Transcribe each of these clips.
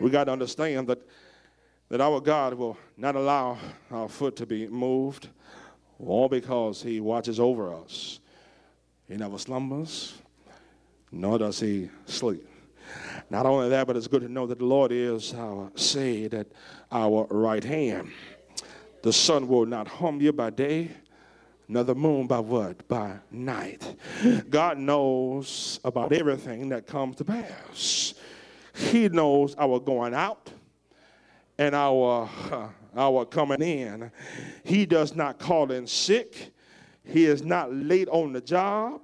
We got to understand that our God will not allow our foot to be moved, all because he watches over us. He never slumbers, nor does he sleep. Not only that, but it's good to know that the Lord is our shade at our right hand. The sun will not harm you by day, nor the moon by what? By night. God knows about everything that comes to pass. He knows our going out and our coming in. He does not call in sick. He is not late on the job.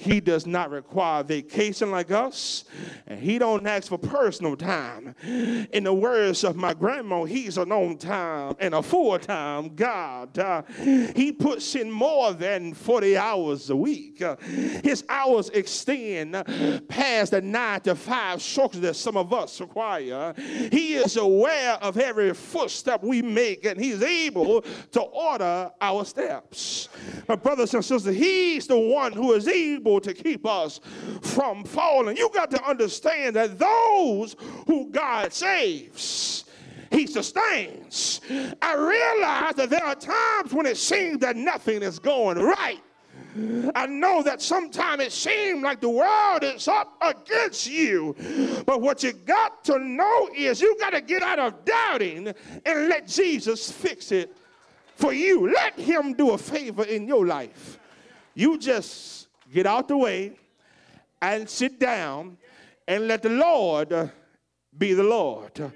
He does not require vacation like us, and he don't ask for personal time. In the words of my grandma, he's an on-time and a full-time God. He puts in more than 40 hours a week. His hours extend past the 9-to-5 structure that some of us require. He is aware of every footstep we make, and he's able to order our steps. My brothers and sisters, he's the one who is able to keep us from falling. You got to understand that those who God saves, he sustains. I realize that there are times when it seems that nothing is going right. I know that sometimes it seems like the world is up against you, but what you got to know is you got to get out of doubting and let Jesus fix it for you. Let him do a favor in your life. You just get out the way and sit down and let the Lord be the Lord.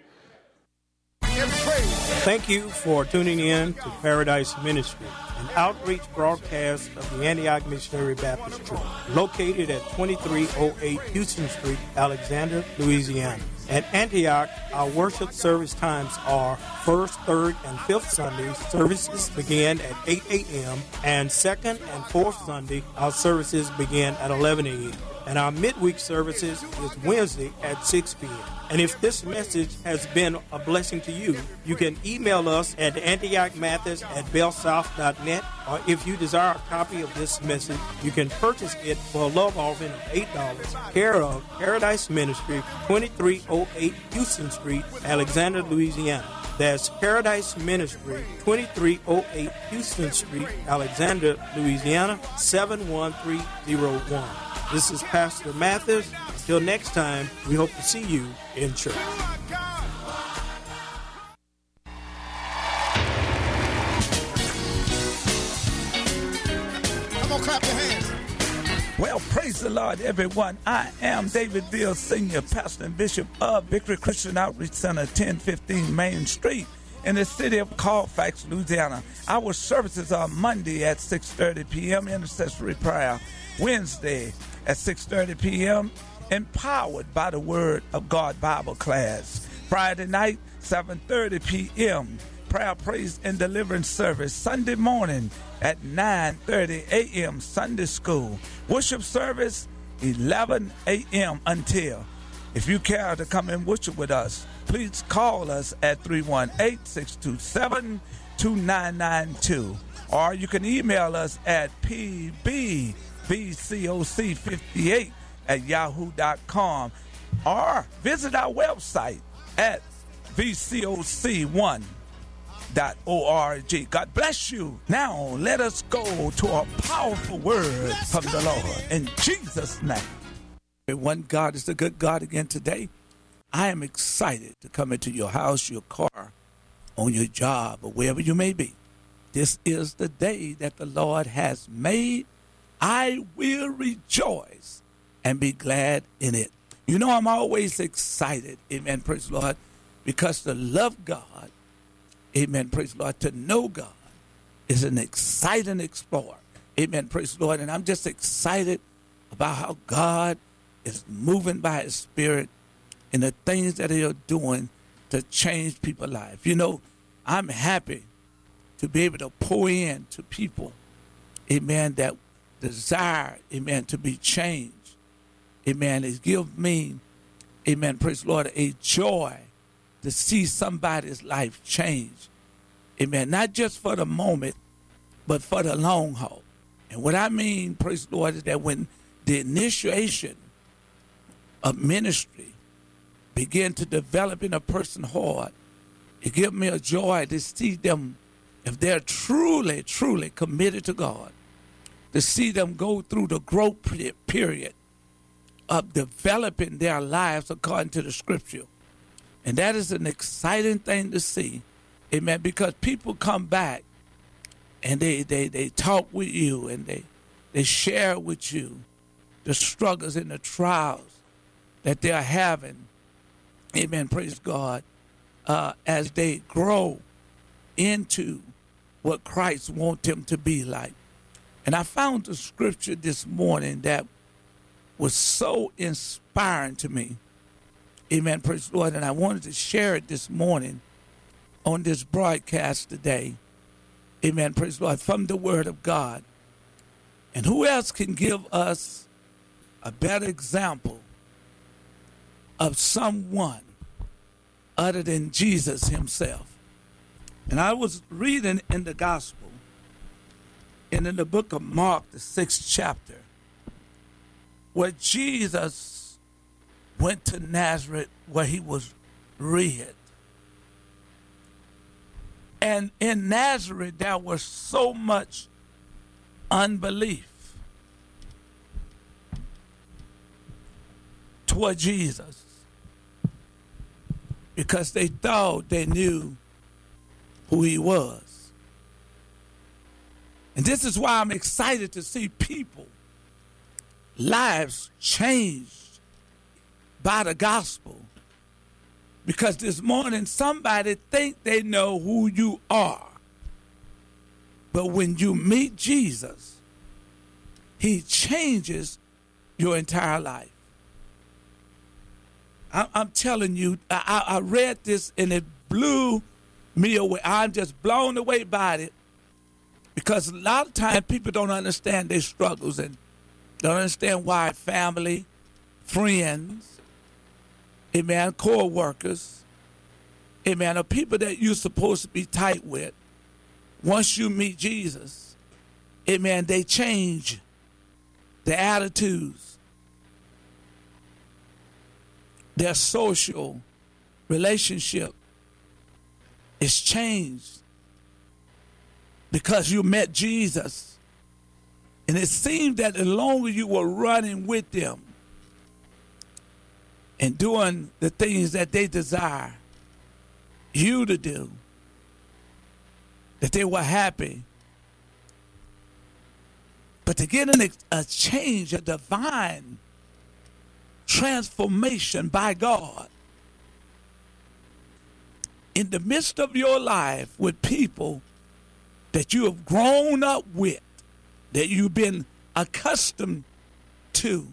Thank you for tuning in to Paradise Ministry, an outreach broadcast of the Antioch Missionary Baptist Church, located at 2308 Houston Street, Alexandria, Louisiana. At Antioch, our worship service times are first, third, and fifth Sundays. Services begin at 8 a.m. and second and fourth Sunday, our services begin at 11 a.m. And our midweek services is Wednesday at 6 p.m. And if this message has been a blessing to you, you can email us at antiochmathis@bellsouth.net, or if you desire a copy of this message, you can purchase it for a love offering of $8, care of Paradise Ministry, 2308 Houston Street, Alexandria, Louisiana. That's Paradise Ministry, 2308 Houston Street, Alexandria, Louisiana, 71301. This is Pastor Mathis. Until next time, we hope to see you in church. Come on, clap your hands. Well, praise the Lord, everyone. I am David Deal Sr., pastor and bishop of Victory Christian Outreach Center, 1015 Main Street, in the city of Colfax, Louisiana. Our services are Monday at 6:30 p.m., intercessory prayer, Wednesday at 6:30 p.m., Empowered by the Word of God Bible class. Friday night, 7:30 p.m., prayer, praise, and deliverance service. Sunday morning at 9:30 a.m., Sunday school. Worship service, 11 a.m. until. If you care to come and worship with us, please call us at 318-627-2992. Or you can email us at pbvcoc58@yahoo.com, or visit our website at vcoc1.org. God bless you. Now let us go to a powerful word from the Lord in Jesus' name. One God is the good God again today. I am excited to come into your house, your car, on your job, or wherever you may be. This is the day that the Lord has made. I will rejoice and be glad in it. You know, I'm always excited, amen, praise the Lord, because to love God, amen, praise the Lord, to know God is an exciting explorer, amen, praise the Lord. And I'm just excited about how God is moving by his Spirit and the things that he is doing to change people's lives. You know, I'm happy to be able to pour in to people, amen, that desire, amen, to be changed, amen. It gives me, amen, praise the Lord, a joy to see somebody's life change, amen, not just for the moment, but for the long haul. And what I mean, praise the Lord, is that when the initiation of ministry begin to develop in a person's heart. It gives me a joy to see them, if they're truly, truly committed to God, to see them go through the growth period of developing their lives according to the scripture. And that is an exciting thing to see, amen, because people come back and they talk with you and they share with you the struggles and the trials that they are having, amen, praise God, as they grow into what Christ wants them to be like. And I found the scripture this morning that was so inspiring to me, amen, praise the Lord, and I wanted to share it this morning on this broadcast today, amen, praise the Lord, from the Word of God. And who else can give us a better example of someone other than Jesus himself? And I was reading in the gospel and in the book of Mark, the 6th chapter, where Jesus went to Nazareth where he was reared. And in Nazareth, there was so much unbelief toward Jesus because they thought they knew who he was. And this is why I'm excited to see people, lives changed by the gospel. Because this morning somebody thinks they know who you are. But when you meet Jesus, he changes your entire life. I'm telling you, I read this and it blew me away. I'm just blown away by it, because a lot of times people don't understand their struggles and don't understand why family, friends, amen, co-workers, amen, are people that you're supposed to be tight with. Once you meet Jesus, amen, they change their attitudes, their social relationship. It's changed because you met Jesus. And it seemed that the longer you were running with them and doing the things that they desire you to do, that they were happy. But to get a change, a divine transformation by God, in the midst of your life with people that you have grown up with, that you've been accustomed to,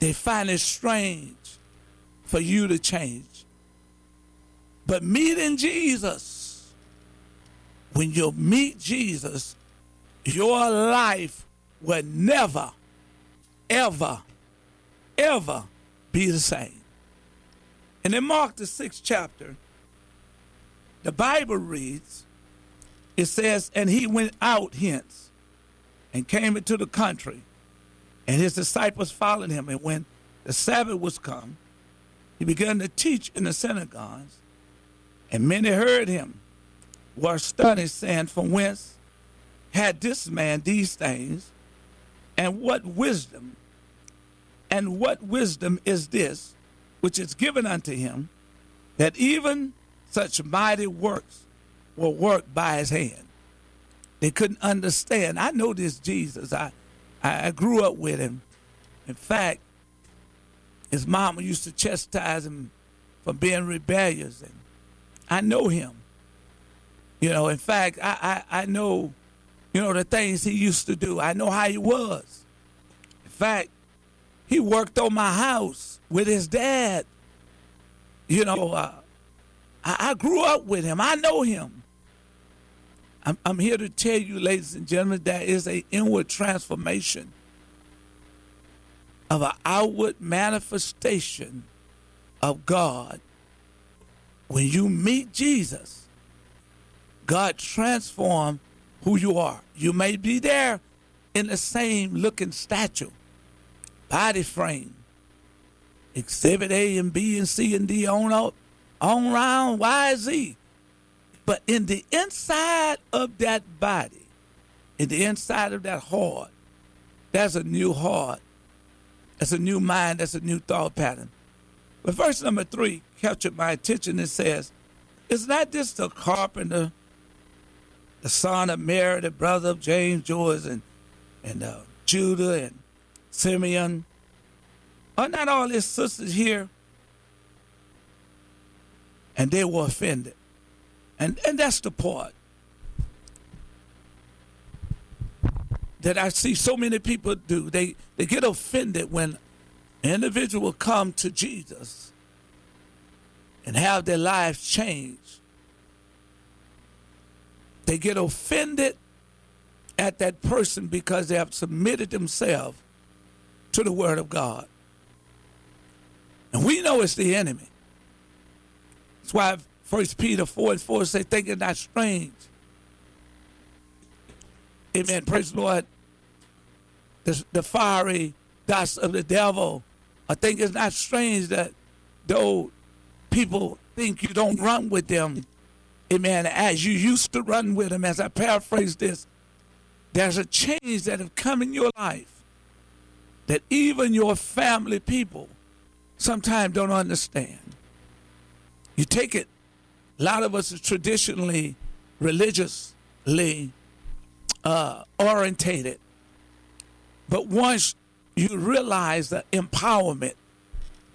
they find it strange for you to change. But meeting Jesus, when you meet Jesus, your life will never, ever, ever be the same. And in Mark, the 6th chapter, the Bible reads, it says, and he went out hence and came into the country, and his disciples followed him. And when the Sabbath was come, he began to teach in the synagogues, and many heard him, were astonished, saying, from whence had this man these things, and what wisdom, is this which is given unto him, that even such mighty works were worked by his hand. They couldn't understand. I know this Jesus. I grew up with him. In fact, his mama used to chastise him for being rebellious. And I know him. You know, in fact, I know, you know, the things he used to do. I know how he was. In fact, he worked on my house with his dad. You know, I grew up with him. I know him. I'm here to tell you, ladies and gentlemen, there is an inward transformation of an outward manifestation of God. When you meet Jesus, God transforms who you are. You may be there in the same looking statue, body frame, Exhibit A and B and C and D on round Y, Z. But in the inside of that body, in the inside of that heart, there's a new heart. That's a new mind. That's a new thought pattern. But verse number 3 captured my attention. It says, "Is not this the carpenter, the son of Mary, the brother of James, George, and Judah, and Simeon? Are not all his sisters here?" And they were offended. And that's the part that I see so many people do. They get offended when an individual come to Jesus and have their lives changed. They get offended at that person because they have submitted themselves to the Word of God. And we know it's the enemy. That's why 1 Peter 4:4 says, "Think it not strange." Amen. Praise the Lord. The fiery darts of the devil. I think it's not strange that though people think you don't run with them, amen, as you used to run with them, as I paraphrase this, there's a change that have come in your life that even your family people sometimes don't understand. You take it, a lot of us are traditionally, religiously orientated. But once you realize the empowerment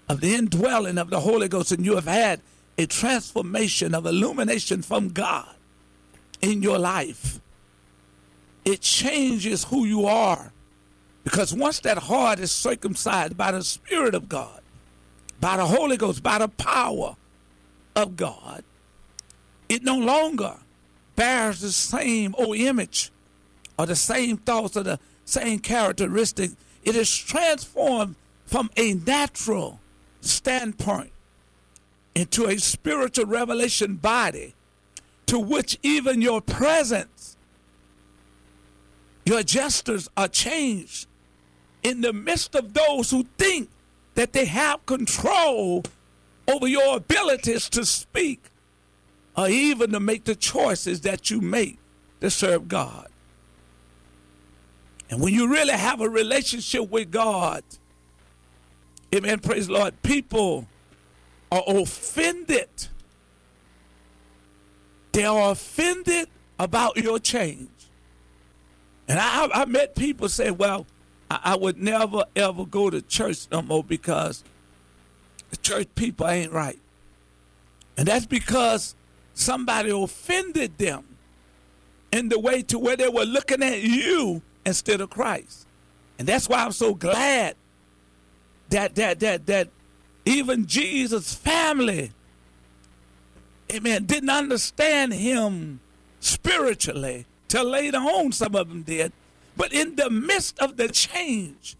of the indwelling of the Holy Ghost and you have had a transformation of illumination from God in your life, it changes who you are. Because once that heart is circumcised by the Spirit of God, by the Holy Ghost, by the power of God, it no longer bears the same old image or the same thoughts or the same characteristics. It is transformed from a natural standpoint into a spiritual revelation body to which even your presence, your gestures are changed in the midst of those who think that they have control over your abilities to speak or even to make the choices that you make to serve God. And when you really have a relationship with God, amen, praise the Lord, people are offended. They are offended about your change. And I met people say, well, I would never, ever go to church no more because the church people ain't right. And that's because somebody offended them in the way to where they were looking at you instead of Christ. And that's why I'm so glad that even Jesus' family, amen, didn't understand him spiritually till later on. Some of them did. But in the midst of the change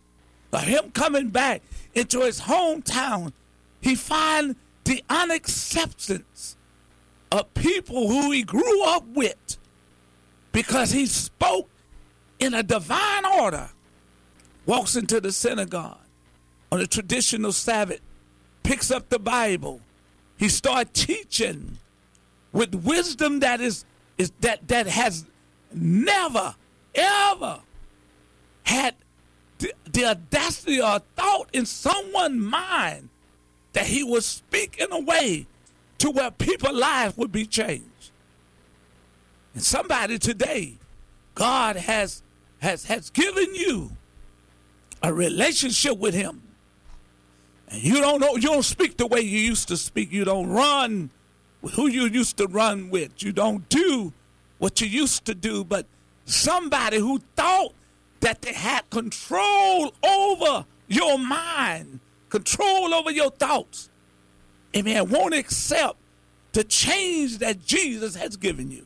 of him coming back into his hometown, he finds the unacceptance of people who he grew up with because he spoke in a divine order, walks into the synagogue on a traditional Sabbath, picks up the Bible. He starts teaching with wisdom that has never, ever had the audacity or thought in someone's mind that he would speak in a way to where people's lives would be changed. And somebody today, God has given you a relationship with him. And you don't know, you don't speak the way you used to speak. You don't run with who you used to run with. You don't do what you used to do. But somebody who thought that they had control over your mind, control over your thoughts, amen, won't accept the change that Jesus has given you.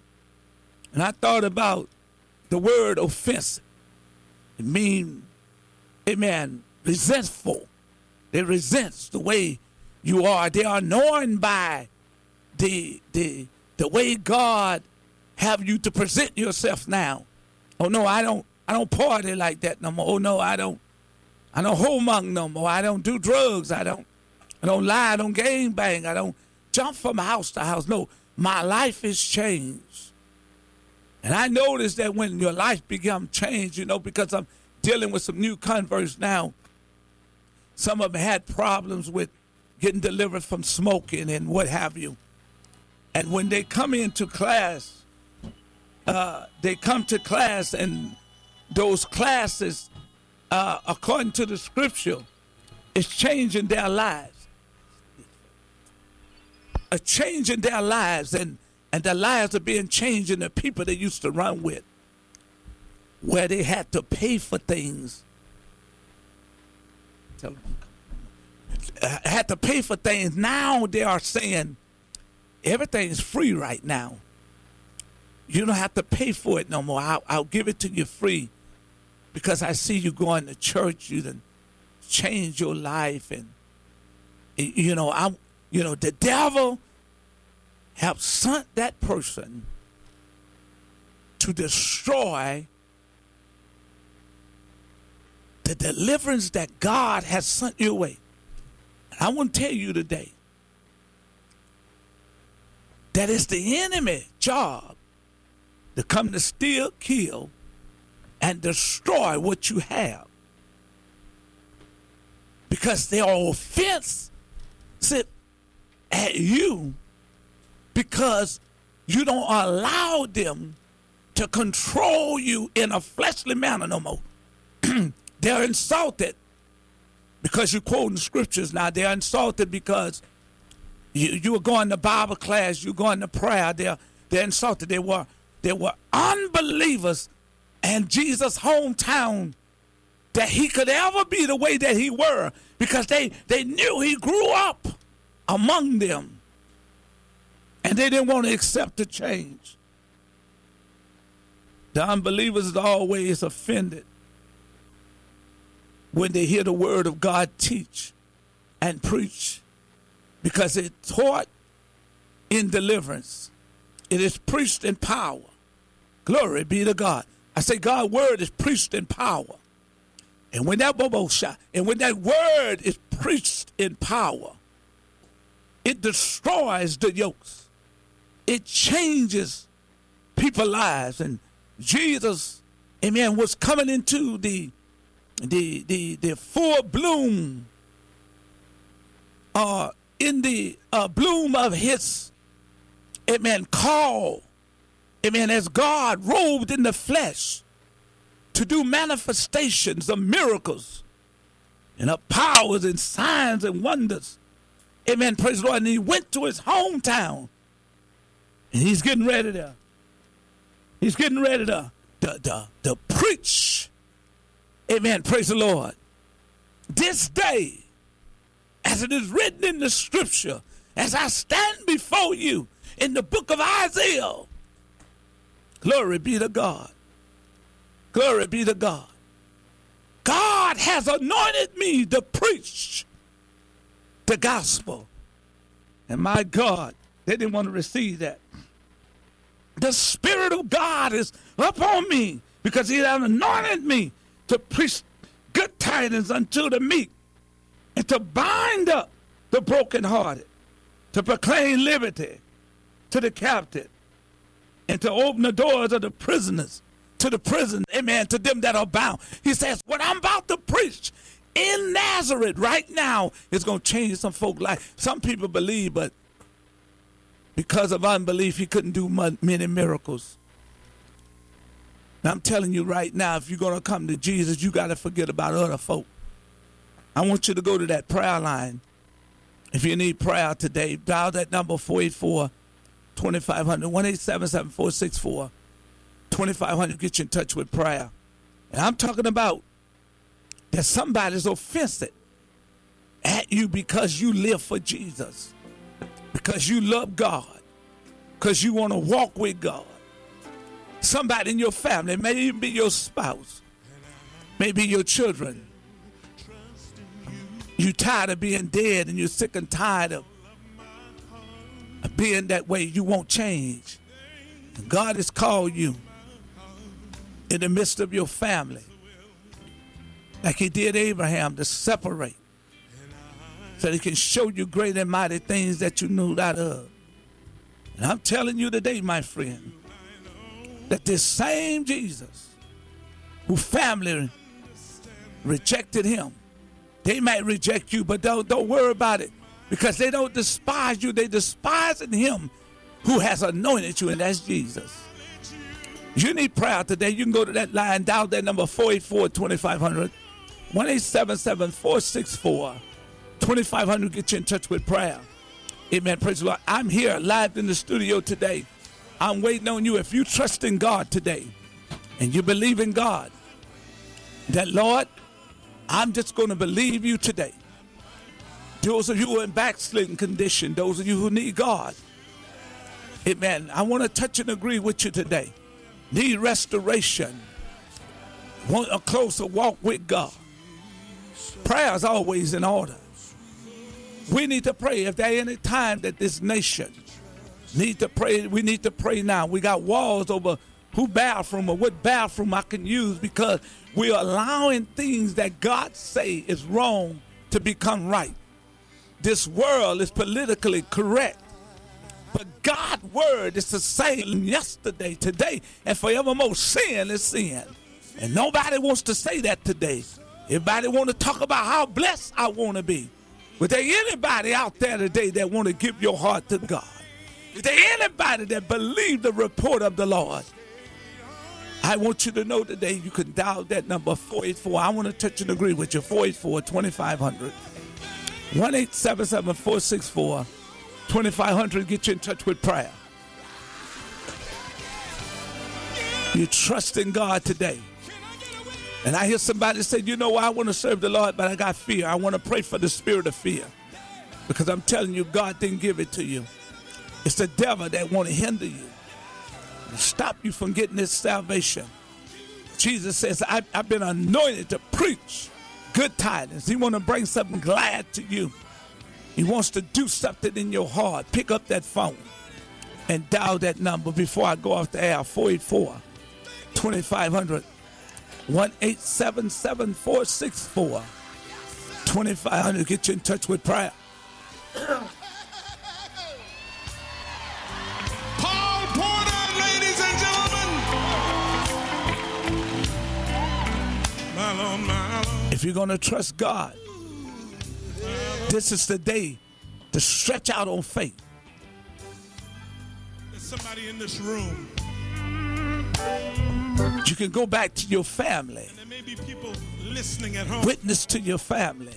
And I thought about the word offensive. It means, amen, resentful. They resent the way you are. They are annoyed by the way God have you to present yourself now. Oh no, I don't party like that no more. Oh no, I don't homong no more. I don't do drugs. I don't I don't lie. I don't gangbang. I don't jump from house to house. No, my life is changed. And I noticed that when your life becomes changed, you know, because I'm dealing with some new converts now, some of them had problems with getting delivered from smoking and what have you. And when they come into class, they come to class, and those classes, according to the scripture, is changing their lives. A change in their lives, and their lives are being changed in the people they used to run with, where they had to pay for things. Had to pay for things. Now they are saying everything's free right now. You don't have to pay for it no more. I'll give it to you free because I see you going to church. You done change your life, and you know the devil have sent that person to destroy the deliverance that God has sent your way. And I want to tell you today that it's the enemy's job to come to steal, kill, and destroy what you have. Because they are offensive at you because you don't allow them to control you in a fleshly manner no more. They're insulted because you're quoting scriptures now. They're insulted because you were going to Bible class, you were going to prayer. They're insulted. They were unbelievers in Jesus' hometown that he could ever be the way that he were because they knew he grew up among them. And they didn't want to accept the change. The unbelievers are always offended when they hear the word of God teach and preach, because it taught in deliverance. It is preached in power. Glory be to God. I say God's word is preached in power. And when that word is preached in power, it destroys the yokes. It changes people's lives. And Jesus, amen, was coming into the full bloom, in the bloom of his, amen, call, amen, as God robed in the flesh to do manifestations of miracles and of powers and signs and wonders, amen, praise the Lord. And he went to his hometown, and he's getting ready to, to preach. Amen. Praise the Lord. This day, as it is written in the scripture, as I stand before you in the book of Isaiah, glory be to God. Glory be to God. God has anointed me to preach the gospel. And my God, they didn't want to receive that. The Spirit of God is upon me because he has anointed me to preach good tidings unto the meek, and to bind up the brokenhearted, to proclaim liberty to the captive, and to open the doors of the prisoners, to the prison, amen, to them that are bound. He says, what I'm about to preach in Nazareth right now is going to change some folk life. Some people believe, but because of unbelief, he couldn't do many miracles. Now, I'm telling you right now, if you're going to come to Jesus, you got to forget about other folk. I want you to go to that prayer line. If you need prayer today, dial that number 484-2500, 1-877-464-2500. 2500 get you in touch with prayer. And I'm talking about that somebody's offended at you because you live for Jesus, because you love God, because you want to walk with God. Somebody in your family, may even be your spouse, maybe your children. You're tired of being dead, and you're sick and tired of being that way. You won't change. And God has called you in the midst of your family, like he did Abraham, to separate. so they can show you great and mighty things that you knew not of. And I'm telling you today, my friend, that this same Jesus who family rejected him, they might reject you, but don't worry about it, because they don't despise you. They despise him who has anointed you, and that's Jesus. You need prayer today. You can go to that line, dial that number 484-2500, 1-877-464-2500. Get you in touch with prayer. Amen. Praise the Lord. I'm here live in the studio today. I'm waiting on you. If you trust in God today and you believe in God, that, Lord, I'm just going to believe you today. Those of you who are in backslidden condition, those of you who need God, amen, I want to touch and agree with you today. Need restoration. Want a closer walk with God. Prayer is always in order. We need to pray. If there any time that this nation needs to pray, we need to pray now. We got walls over who bathroom or what bathroom I can use, because we're allowing things that God say is wrong to become right. This world is politically correct, but God's word is the same yesterday, today, and forevermore. Sin is sin, and nobody wants to say that today. Everybody want to talk about how blessed I want to be. But there anybody out there today that want to give your heart to God? Is there anybody that believes the report of the Lord? I want you to know today you can dial that number 484. I want to touch and agree with you. 484-2500. 1-877-464-2500. Get you in touch with prayer. You trust in God today. And I hear somebody say, you know what, I want to serve the Lord, but I got fear. I want to pray for the spirit of fear, because I'm telling you, God didn't give it to you. It's the devil that want to hinder you, stop you from getting this salvation. Jesus says, I've been anointed to preach good tidings. He wants to bring something glad to you. He wants to do something in your heart. Pick up that phone and dial that number before I go off the air. 484-2500. 1-877-464-2500. Get you in touch with prayer. Paul Porter, ladies and gentlemen. My Lord. If you're going to trust God, this is the day to stretch out on faith. There's somebody in this room. You can go back to your family. And there may be people listening at home. Witness to your family.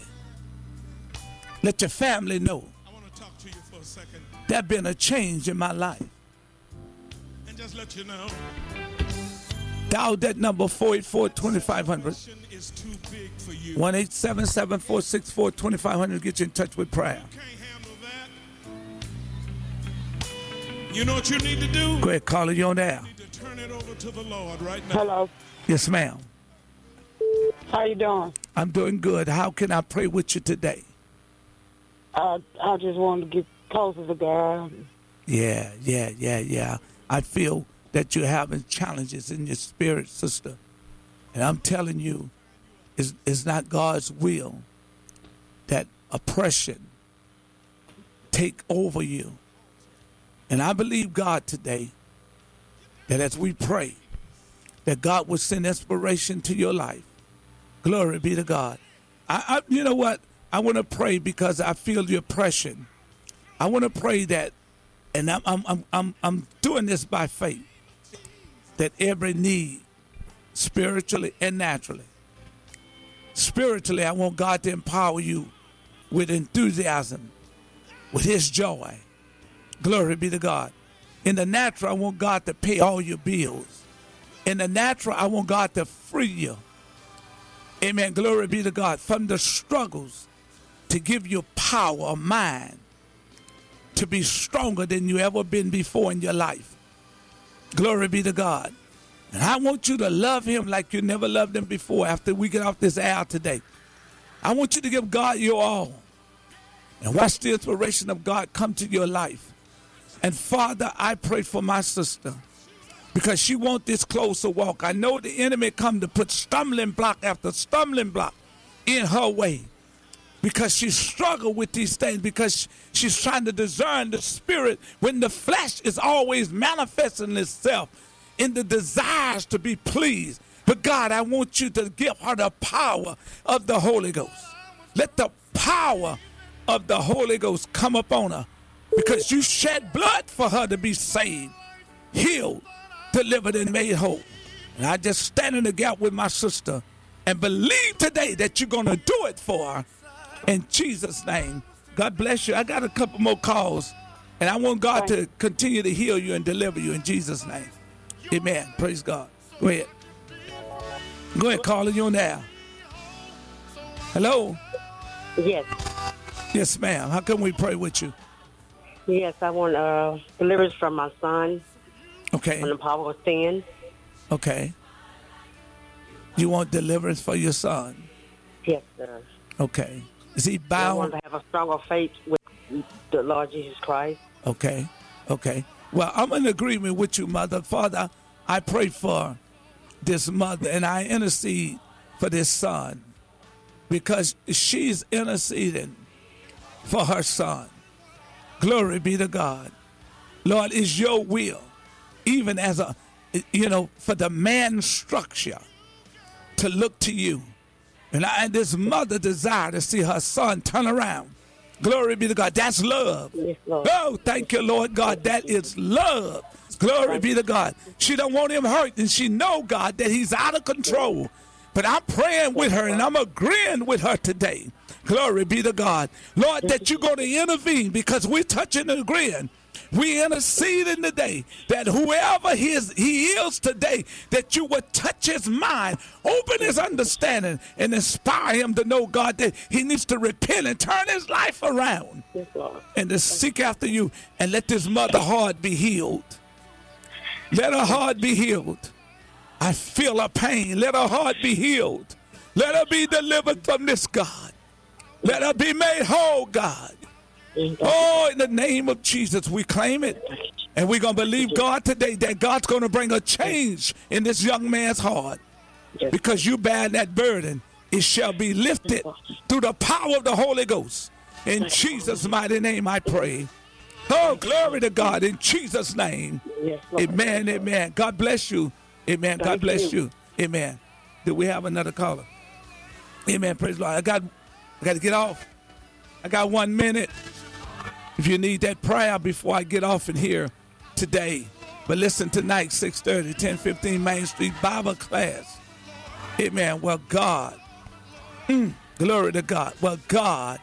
Let your family know. I want to talk to you for a second. There's been a change in my life. And just let you know. Dial that number 484-2500. 1-877-464-2500. Get you in touch with prayer. You can't handle that. You know what you need to do? Go ahead, caller, you on there. Turn it over to the Lord right now. Hello. Yes, ma'am. How you doing? I'm doing good. How can I pray with you today? I just want to get closer to God. Yeah. I feel that you're having challenges in your spirit, sister. And I'm telling you, it's not God's will that oppression take over you. And I believe God today, that as we pray, that God will send inspiration to your life. Glory be to God. You know what? I want to pray because I feel the oppression. I want to pray that, and I'm doing this by faith, that every need, spiritually and naturally. Spiritually, I want God to empower you with enthusiasm, with his joy. Glory be to God. In the natural, I want God to pay all your bills. In the natural, I want God to free you. Amen. Glory be to God. From the struggles, to give you power of mind to be stronger than you ever been before in your life. Glory be to God. And I want you to love him like you never loved him before after we get off this air today. I want you to give God your all and watch the inspiration of God come to your life. And, Father, I pray for my sister, because she wants this closer walk. I know the enemy come to put stumbling block after stumbling block in her way. because she struggled with these things, because she's trying to discern the spirit when the flesh is always manifesting itself in the desires to be pleased. But God, I want you to give her the power of the Holy Ghost. Let the power of the Holy Ghost come upon her, because you shed blood for her to be saved, healed, delivered, and made whole. And I just stand in the gap with my sister and believe today that you're going to do it for her. In Jesus' name, God bless you. I got a couple more calls, and I want God to continue to heal you and deliver you in Jesus' name. Amen. Praise God. Go ahead. Go ahead, Carla. You're on the air. Hello? Yes. Yes, ma'am. How can we pray with you? Yes, I want deliverance from my son. Okay. From the power of sin. Okay. You want deliverance for your son? Yes, sir. Okay. Is he bound? I want to have a stronger faith with the Lord Jesus Christ. Okay. Okay. Well, I'm in agreement with you, Mother. Father, I pray for this mother, and I intercede for this son, because she's interceding for her son. Glory be to God. Lord, is your will, even as a, you know, for the man structure to look to you. And this mother desire to see her son turn around. Glory be to God. That's love. Yes, Lord. Oh, thank you, Lord God. That is love. Glory be to God. She don't want him hurt, and she know, God, that he's out of control. But I'm praying with her, and I'm agreeing with her today. Glory be to God. Lord, that you're going to intervene, because we're touching and agreeing. We interceding today that whoever he is today, that you would touch his mind, open his understanding, and inspire him to know, God, that he needs to repent and turn his life around and to seek after you, and let this mother's heart be healed. Let her heart be healed. I feel her pain. Let her heart be healed. Let her be delivered from this, God. Let her be made whole, God. Oh, in the name of Jesus, we claim it. And we're going to believe God today that God's going to bring a change in this young man's heart. Because you bear that burden, it shall be lifted through the power of the Holy Ghost. In Jesus' mighty name, I pray. Oh, glory to God. In Jesus' name. Amen, amen. God bless you. Amen. God bless you. Amen. Do we have another caller? Amen. Praise the Lord. I got to get off. I got 1 minute. If you need that prayer before I get off in here today. But listen, tonight, 6:30, 1015 Main Street Bible class. Amen. Well, God, glory to God. Well, God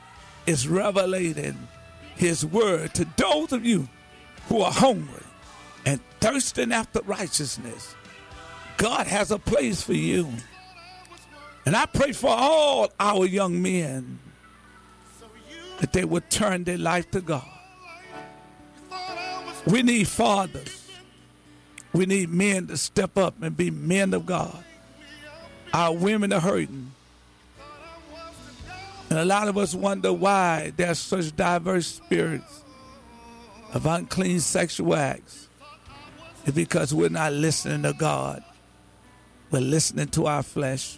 is revelating his word to those of you who are hungry and thirsting after righteousness. God has a place for you. And I pray for all our young men that they would turn their life to God. We need fathers. We need men to step up and be men of God. Our women are hurting. And a lot of us wonder why there's such diverse spirits of unclean sexual acts. It's because we're not listening to God. We're listening to our flesh.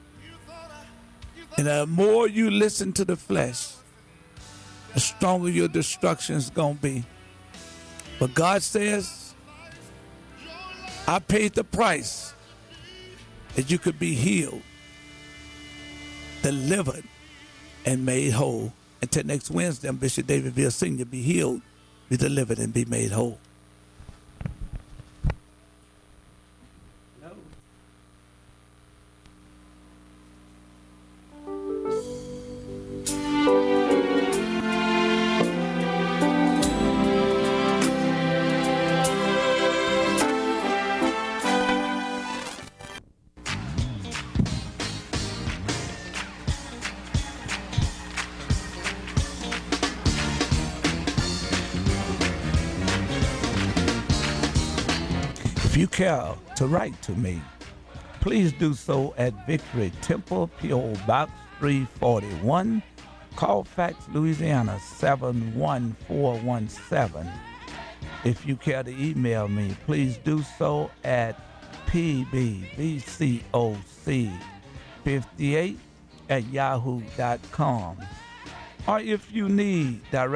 And the more you listen to the flesh, the stronger your destruction is going to be. But God says, I paid the price that you could be healed, delivered, and made whole. Until next Wednesday, I'm Bishop David Veal Sr. Be healed, be delivered, and be made whole. Care to write to me, please do so at Victory Temple, P.O. Box 341, Colfax, Louisiana 71417. If you care to email me, please do so at pbvcoc58 at yahoo.com. or if you need direction.